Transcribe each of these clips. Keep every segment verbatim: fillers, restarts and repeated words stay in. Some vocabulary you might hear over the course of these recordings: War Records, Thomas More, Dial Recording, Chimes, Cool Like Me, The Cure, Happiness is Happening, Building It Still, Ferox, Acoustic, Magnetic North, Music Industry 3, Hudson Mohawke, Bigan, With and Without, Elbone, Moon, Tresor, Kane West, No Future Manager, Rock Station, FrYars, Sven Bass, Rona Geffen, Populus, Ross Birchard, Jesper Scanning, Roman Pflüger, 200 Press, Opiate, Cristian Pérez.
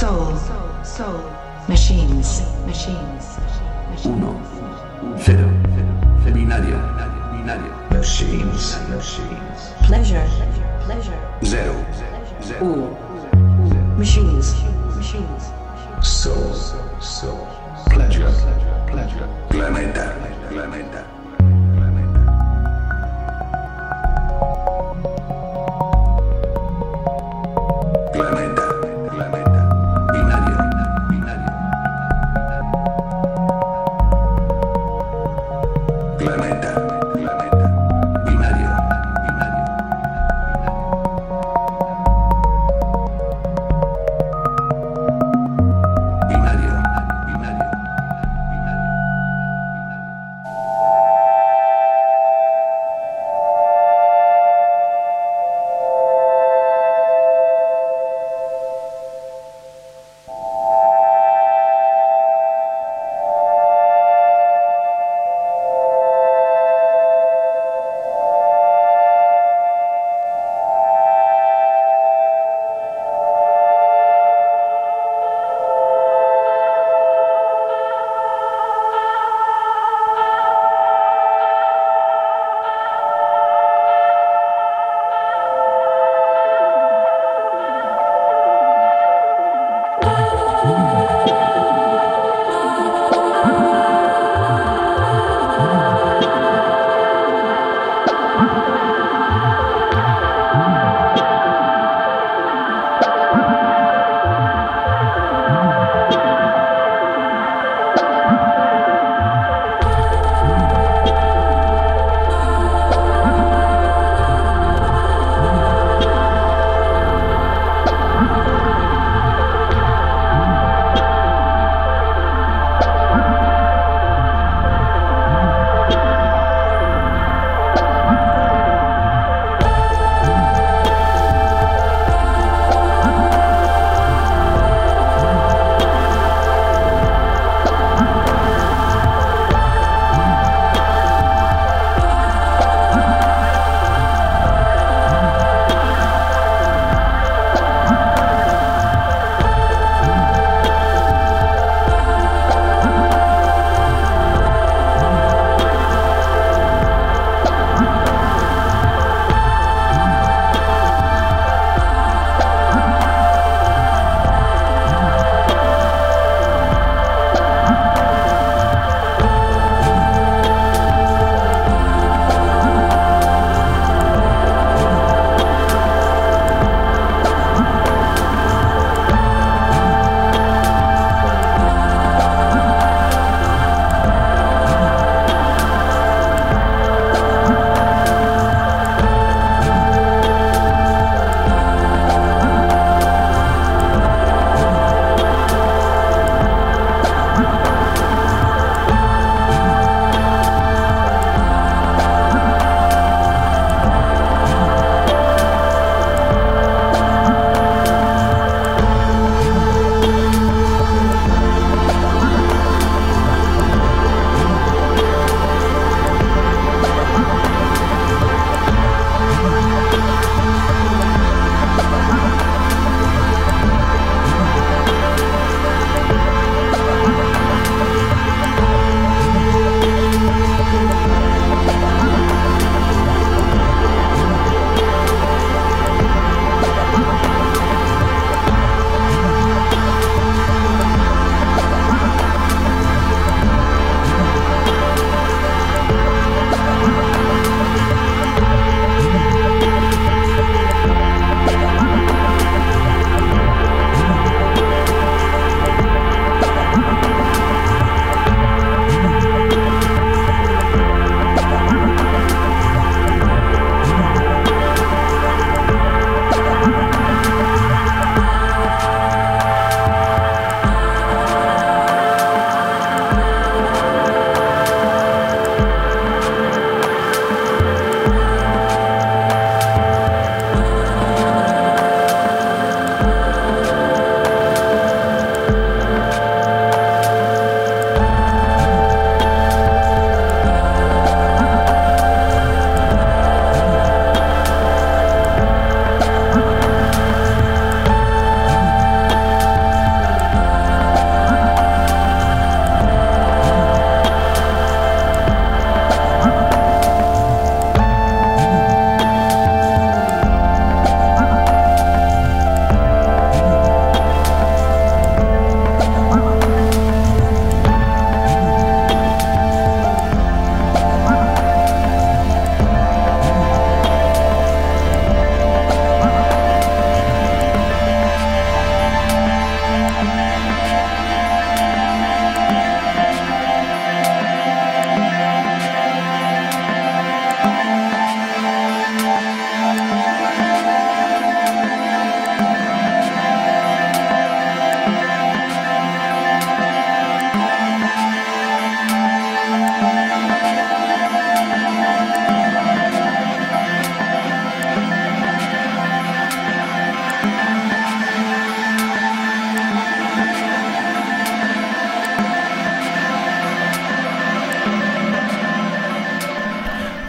Soul, soul, machines, machines, machines. Uno, cero, binario, binario. Machines, machines. Pleasure, pleasure. Zero, zero. Uno, machines, machines. Soul, soul. Pleasure, pleasure. Planeta, planeta.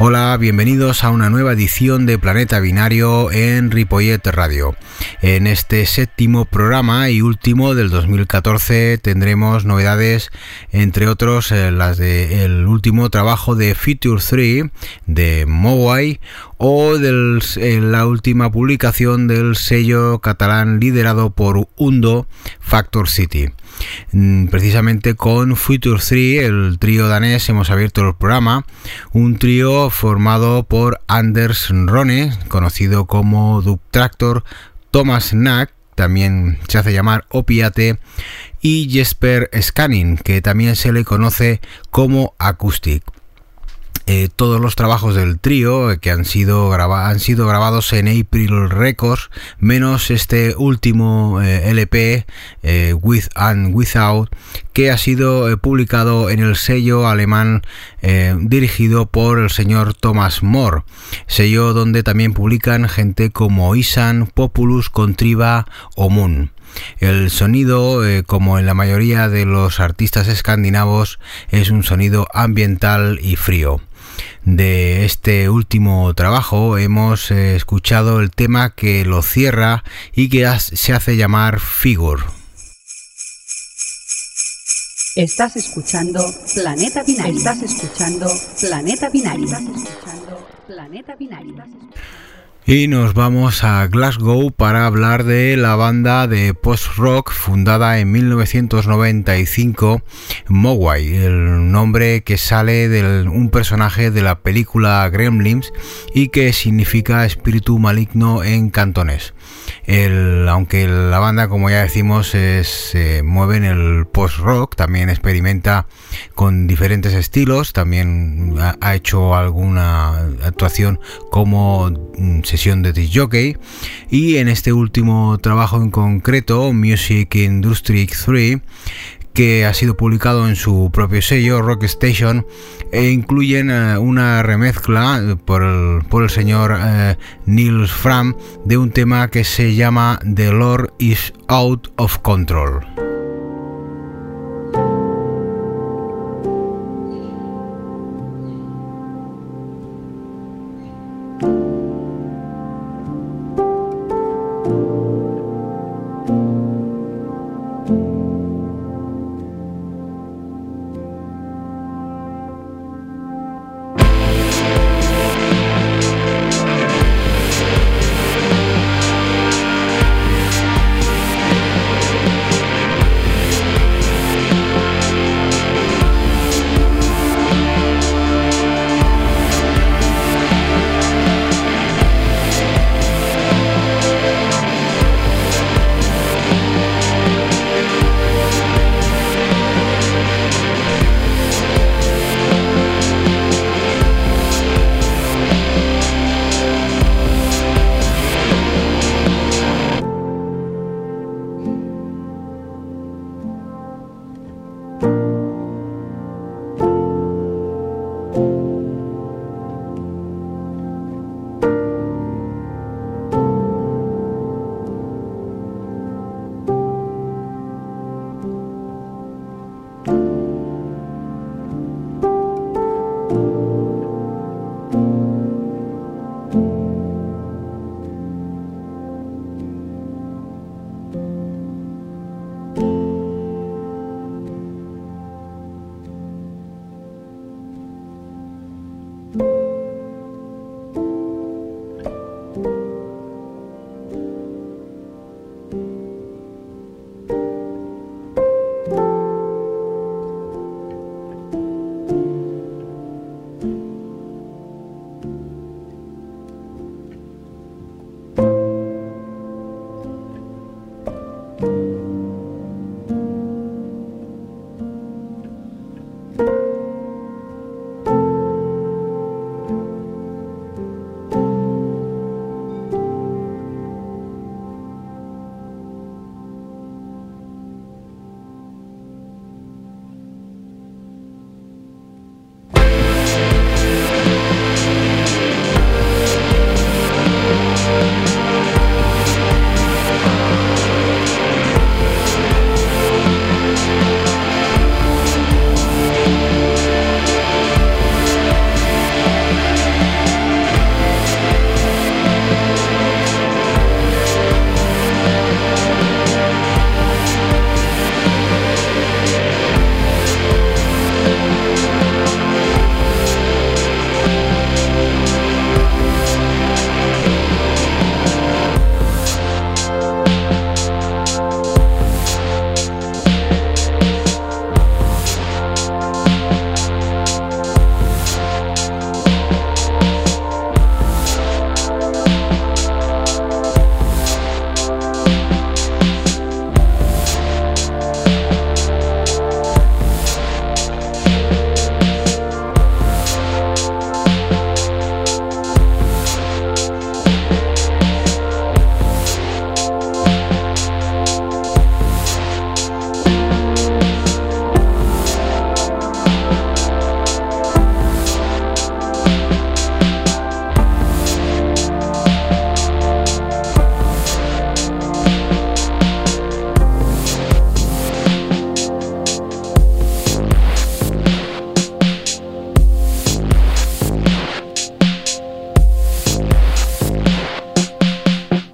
Hola, bienvenidos a una nueva edición de Planeta Binario en Ripollet Radio. En este séptimo programa y último del dos mil catorce tendremos novedades, entre otros eh, las del último trabajo de Future tres de Mogwai o de la última publicación del sello catalán liderado por Hundo Factor City. Precisamente con Future tres, el trío danés, hemos abierto el programa, un trío formado por Anders Rone, conocido como Duke Tractor, Thomas More, también se hace llamar Opiate, y Jesper Scanning, que también se le conoce como Acoustic. Eh, todos los trabajos del trío que han sido, graba- han sido grabados en April Records, menos este último eh, L P, eh, With and Without, que ha sido eh, publicado en el sello alemán eh, dirigido por el señor Thomas More, sello donde también publican gente como Isan, Populus, Contriba o Moon. El sonido, eh, como en la mayoría de los artistas escandinavos, es un sonido ambiental y frío. De este último trabajo hemos eh, escuchado el tema que lo cierra y que as- se hace llamar Figure. Estás escuchando Planeta Binario. Estás escuchando Planeta Binario. Estás escuchando Planeta Binario. Y nos vamos a Glasgow para hablar de la banda de post-rock fundada en mil novecientos noventa y cinco, Mogwai, el nombre que sale de un personaje de la película Gremlins y que significa espíritu maligno en cantonés. El, aunque la banda, como ya decimos, es, se mueve en el post-rock, también experimenta con diferentes estilos, también ha, ha hecho alguna actuación como sesión de disc jockey, y en este último trabajo en concreto, Music Industry tres, que ha sido publicado en su propio sello, Rock Station, e incluyen eh, una remezcla por el, por el señor eh, Nils Frahm de un tema que se llama The Lord is out of control.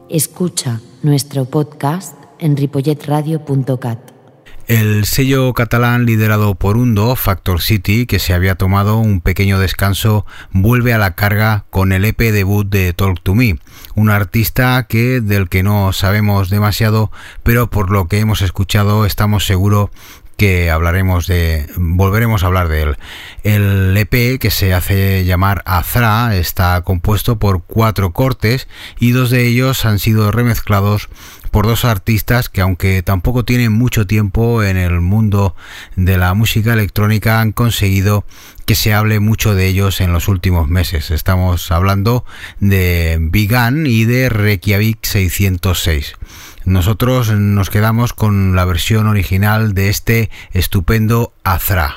Escucha nuestro podcast en ripollet radio punto cat. El sello catalán liderado por Hundo Factor City, que se había tomado un pequeño descanso, vuelve a la carga con el E P debut de Talk to Me, un artista que del que no sabemos demasiado, pero por lo que hemos escuchado estamos seguros que hablaremos de volveremos a hablar de él. El E P, que se hace llamar Azra, está compuesto por cuatro cortes y dos de ellos han sido remezclados por dos artistas que, aunque tampoco tienen mucho tiempo en el mundo de la música electrónica, han conseguido que se hable mucho de ellos en los últimos meses. Estamos hablando de Bigan y de Reykjavik seiscientos seis. Nosotros nos quedamos con la versión original de este estupendo Azra.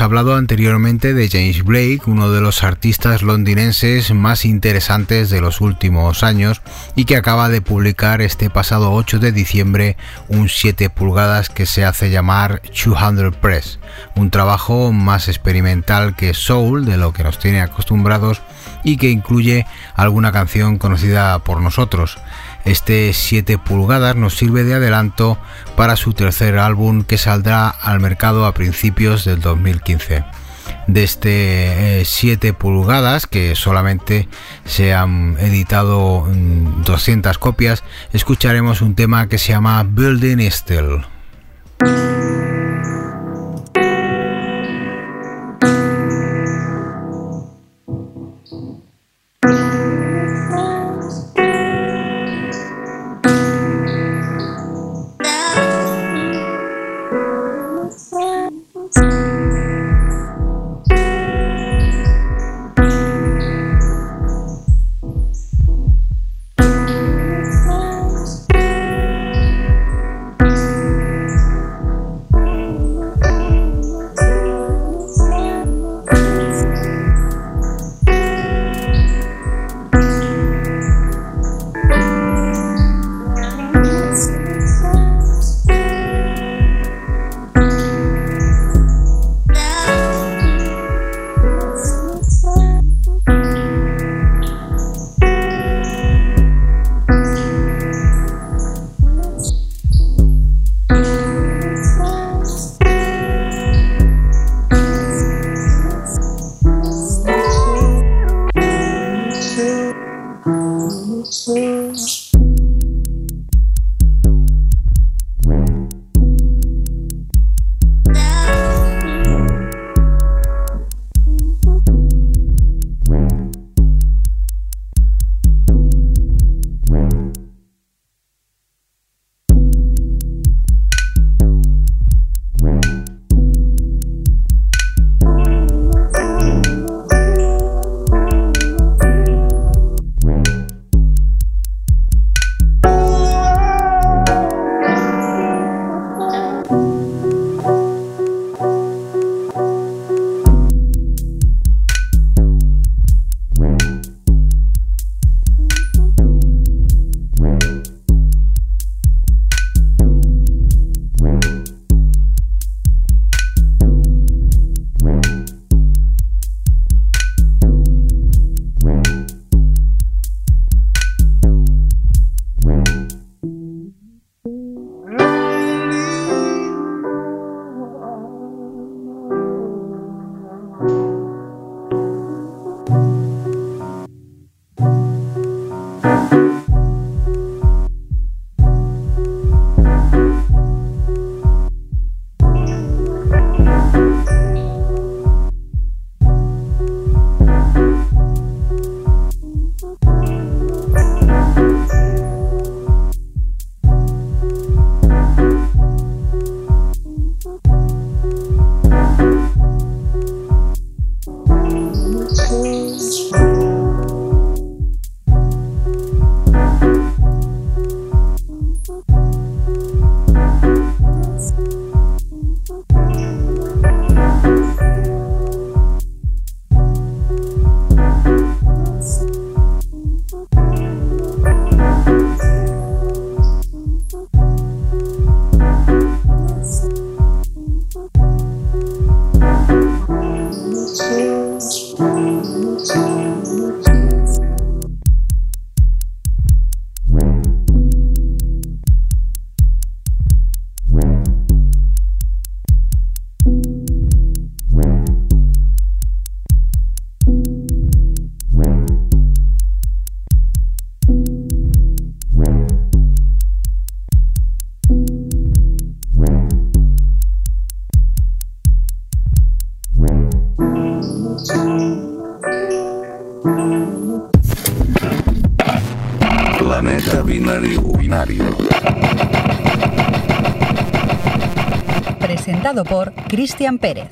hemos hablado anteriormente de James Blake, uno de los artistas londinenses más interesantes de los últimos años y que acaba de publicar este pasado ocho de diciembre un siete pulgadas que se hace llamar doscientos Press, un trabajo más experimental que soul de lo que nos tiene acostumbrados y que incluye alguna canción conocida por nosotros. Este siete pulgadas nos sirve de adelanto para su tercer álbum que saldrá al mercado a principios del dos mil quince. De este siete pulgadas, que solamente se han editado doscientas copias, escucharemos un tema que se llama Building It Still. Presentado por Cristian Pérez.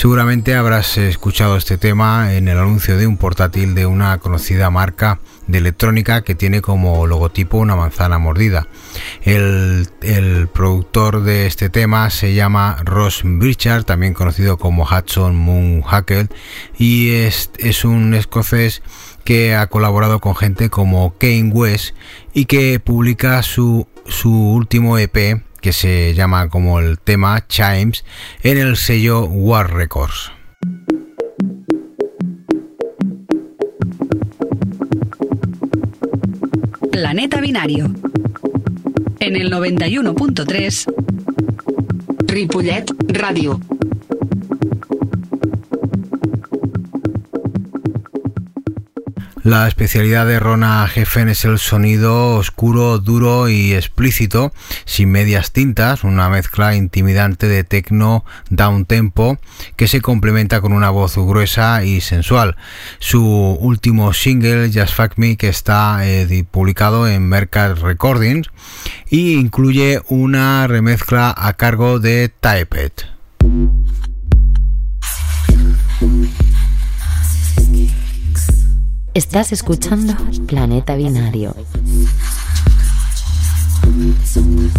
Seguramente habrás escuchado este tema en el anuncio de un portátil de una conocida marca de electrónica que tiene como logotipo una manzana mordida. El, el productor de este tema se llama Ross Birchard, también conocido como Hudson Mohawke, y es, es un escocés que ha colaborado con gente como Kane West y que publica su, su último E P, que se llama como el tema Chimes, en el sello War Records. Planeta Binario en el noventa y uno punto tres Ripollet Radio. La especialidad de Rona Geffen es el sonido oscuro, duro y explícito, sin medias tintas, una mezcla intimidante de techno downtempo que se complementa con una voz gruesa y sensual. Su último single, Just Fuck Me, que está eh, publicado en Mercat Recordings, y incluye una remezcla a cargo de Typet. Estás escuchando Planeta Binario. Thank you.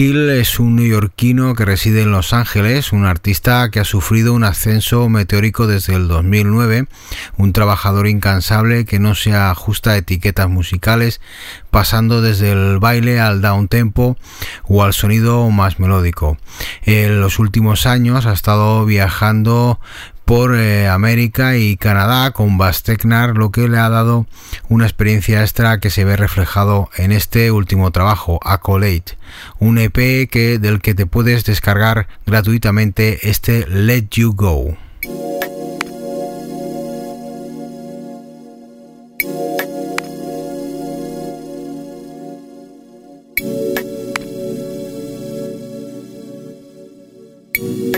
Kill es un neoyorquino que reside en Los Ángeles, un artista que ha sufrido un ascenso meteórico desde el dos mil nueve, un trabajador incansable que no se ajusta a etiquetas musicales, pasando desde el baile al downtempo o al sonido más melódico. En los últimos años ha estado viajando por eh, América y Canadá con Bass Technar, lo que le ha dado una experiencia extra que se ve reflejado en este último trabajo, Acoustic, un E P que, del que te puedes descargar gratuitamente este Let You Go. Thank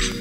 you.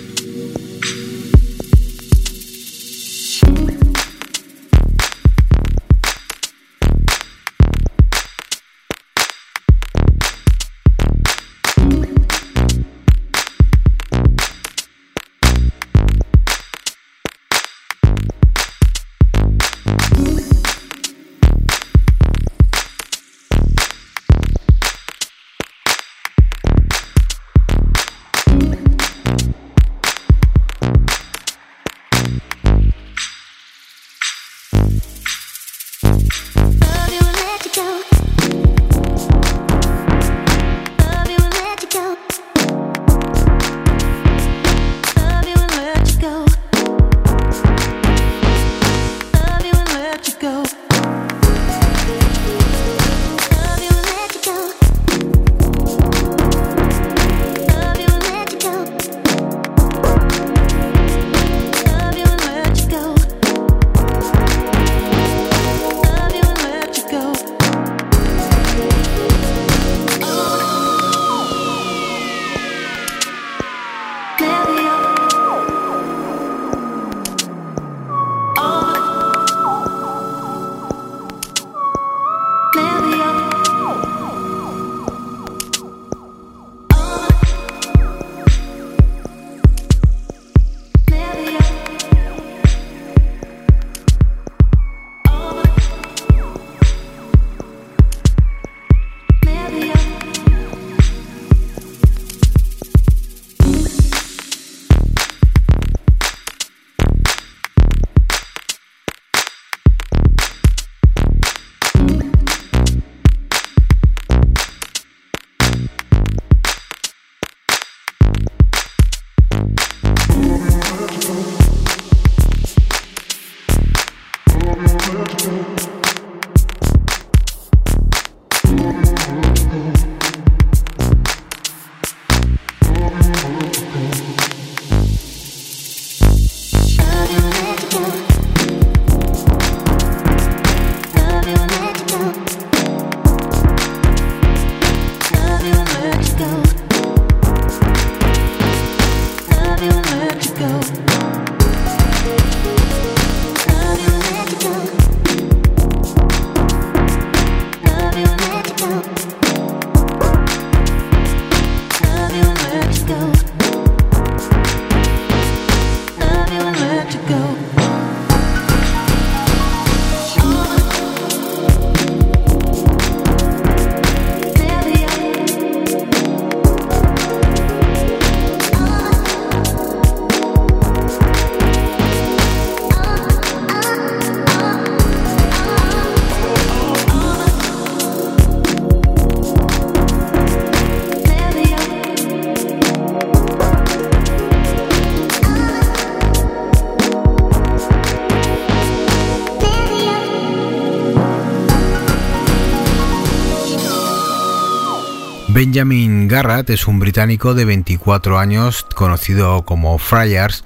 Benjamin Garratt es un británico de veinticuatro años, conocido como Friars,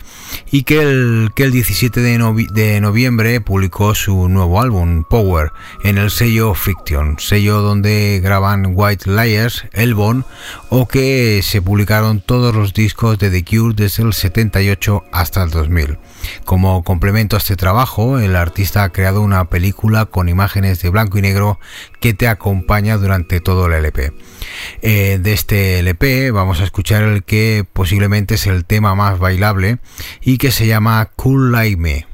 y que el, que el diecisiete de noviembre publicó su nuevo álbum, Power, en el sello Friction, sello donde graban White Liars, Elbone, o que se publicaron todos los discos de The Cure desde el setenta y ocho hasta el dos mil. Como complemento a este trabajo, el artista ha creado una película con imágenes de blanco y negro que te acompaña durante todo el L P. Eh, de este L P vamos a escuchar el que posiblemente es el tema más bailable y que se llama Cool Like Me.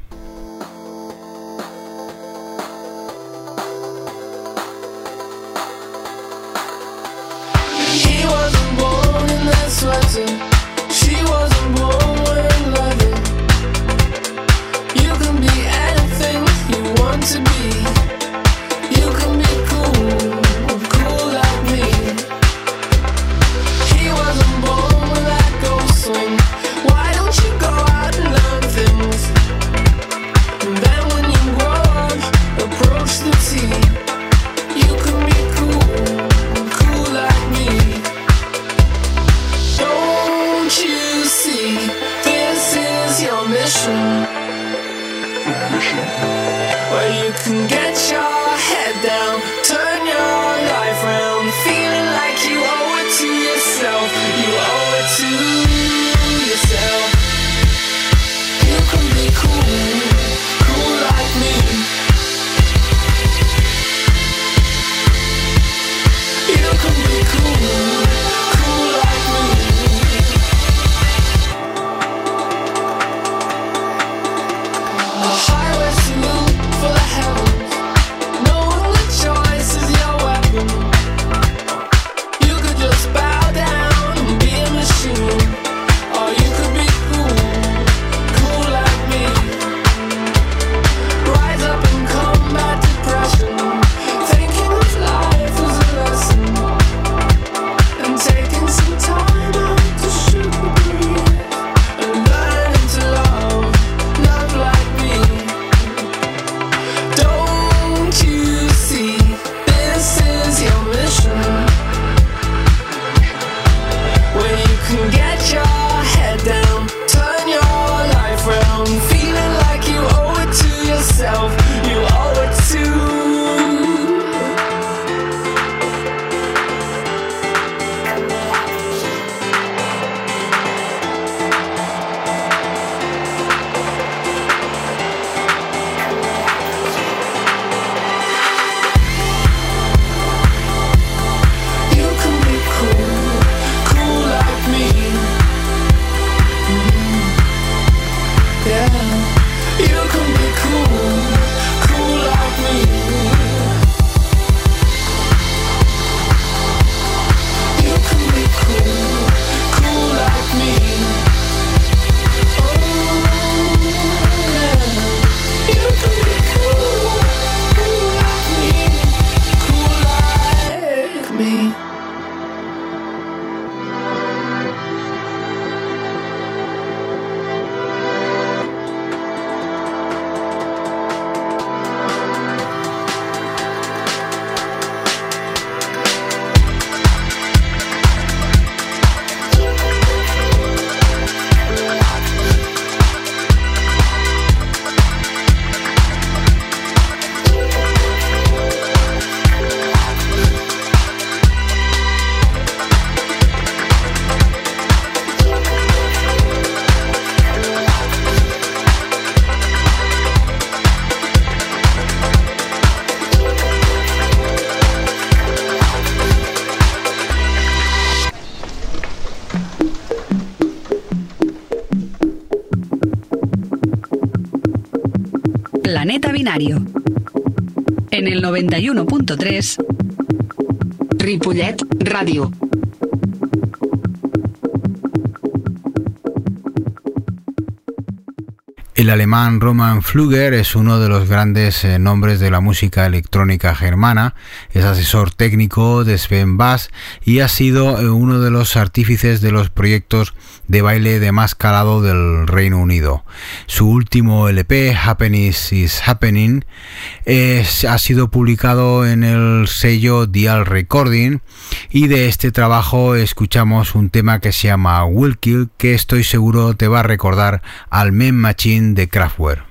Planeta Binario en el noventa y uno punto tres Ripollet Radio. El alemán Roman Pflüger es uno de los grandes eh, nombres de la música electrónica germana, es asesor técnico de Sven Bass y ha sido eh, uno de los artífices de los proyectos de baile de más calado del Reino Unido. Su último L P, Happiness is Happening, eh, ha sido publicado en el sello Dial Recording, y de este trabajo escuchamos un tema que se llama Will Kill, que estoy seguro te va a recordar al Mem Machine de Kraftwerk.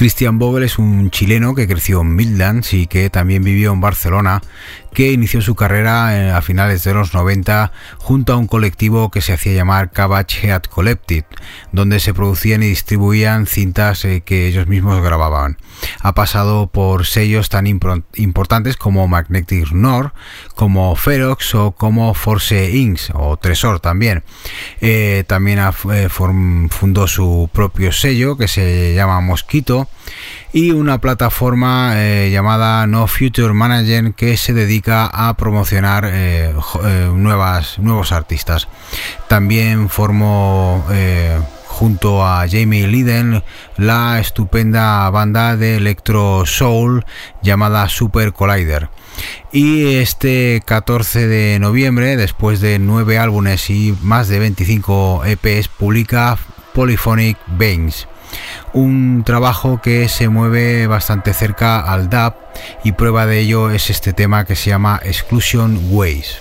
Christian Vogel es un chileno que creció en Midlands y que también vivió en Barcelona, que inició su carrera a finales de los noventa junto a un colectivo que se hacía llamar Cabbage Head Collective, donde se producían y distribuían cintas que ellos mismos grababan. Ha pasado por sellos tan impro- importantes como Magnetic North, como Ferox o como Force Incorporated o Tresor también. Eh, también ha, eh, form- fundó su propio sello que se llama Mosquito y una plataforma eh, llamada No Future Manager que se dedica a promocionar eh, eh, nuevas, nuevos artistas. También formó eh, junto a Jamie Lydon la estupenda banda de electro soul llamada Super Collider. Y este catorce de noviembre, después de nueve álbumes y más de veinticinco E Pes, publica Polyphonic Veins, un trabajo que se mueve bastante cerca al dub, y prueba de ello es este tema que se llama Exclusion Ways.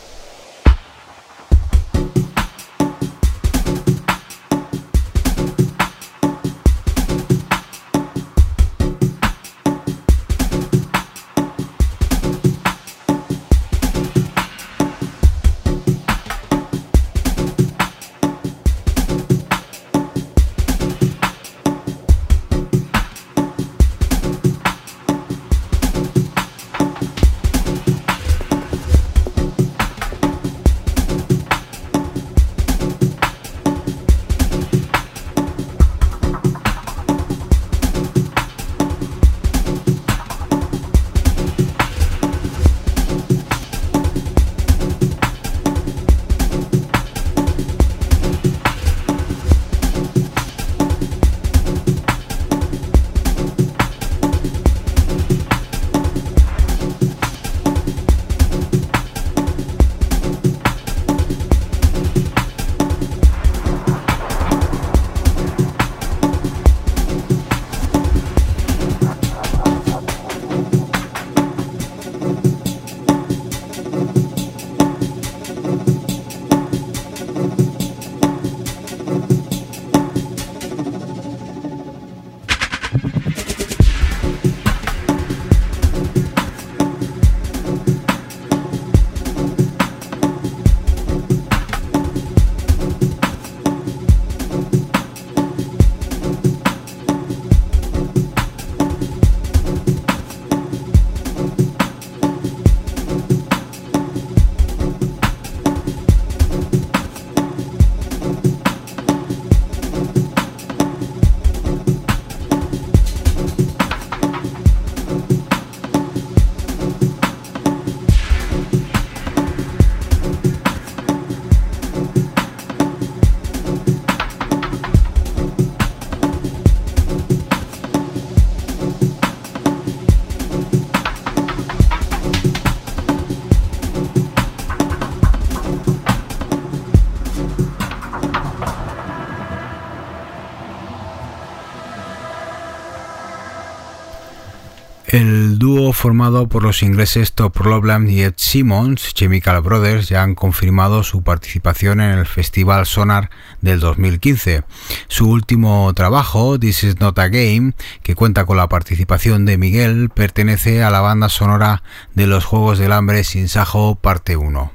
El dúo formado por los ingleses Top Loveland y Ed Simmons, Chemical Brothers, ya han confirmado su participación en el Festival Sonar del dos mil quince. Su último trabajo, This Is Not a Game, que cuenta con la participación de Miguel, pertenece a la banda sonora de Los Juegos del Hambre Sin Sajo Parte uno.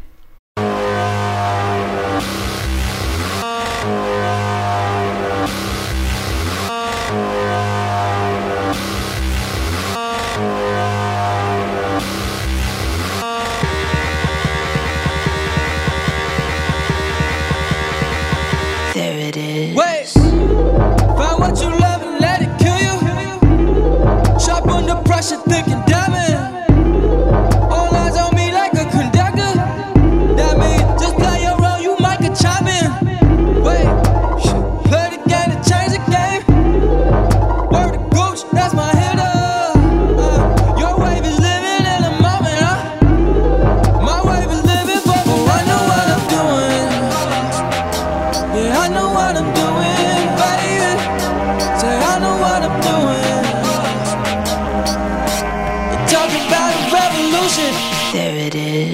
There it is.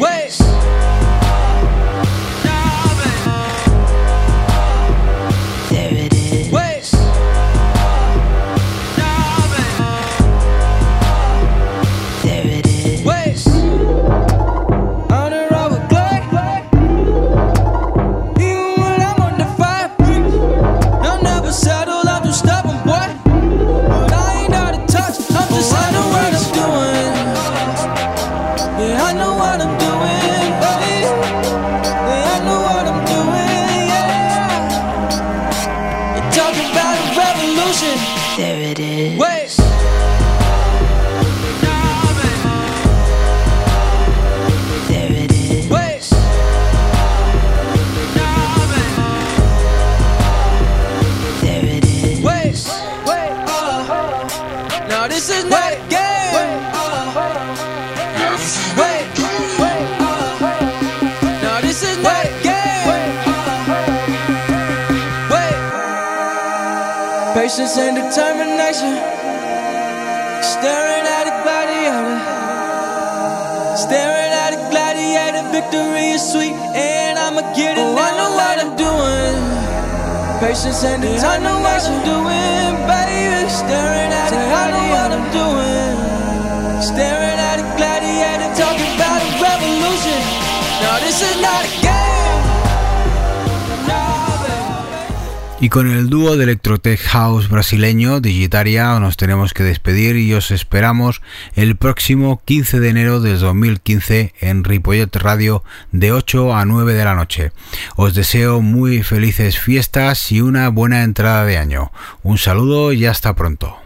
Wait. There it is. Wait. There it is. Wait. There it is. Wait. There it is. Wait. Wait. Uh, now this is wait. Not a game. Wait. Uh, wait. Wait. Uh, now this is not a game. Wait. Uh, wait. Patience and determination. Staring at a gladiator, staring at a gladiator. Victory is sweet, and I'ma get it. Oh, I know what I'm doing. Patience and determination. I know what I'm doing, baby. Staring at a gladiator. I know what I'm doing. Staring at a gladiator. Talking about a revolution. No, this is not a game. Y con el dúo de Electrotech House brasileño Digitaria nos tenemos que despedir y os esperamos el próximo quince de enero del dos mil quince en Ripollet Radio de ocho a nueve de la noche. Os deseo muy felices fiestas y una buena entrada de año. Un saludo y hasta pronto.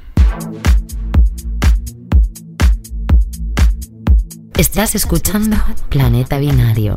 Estás escuchando Planeta Binario.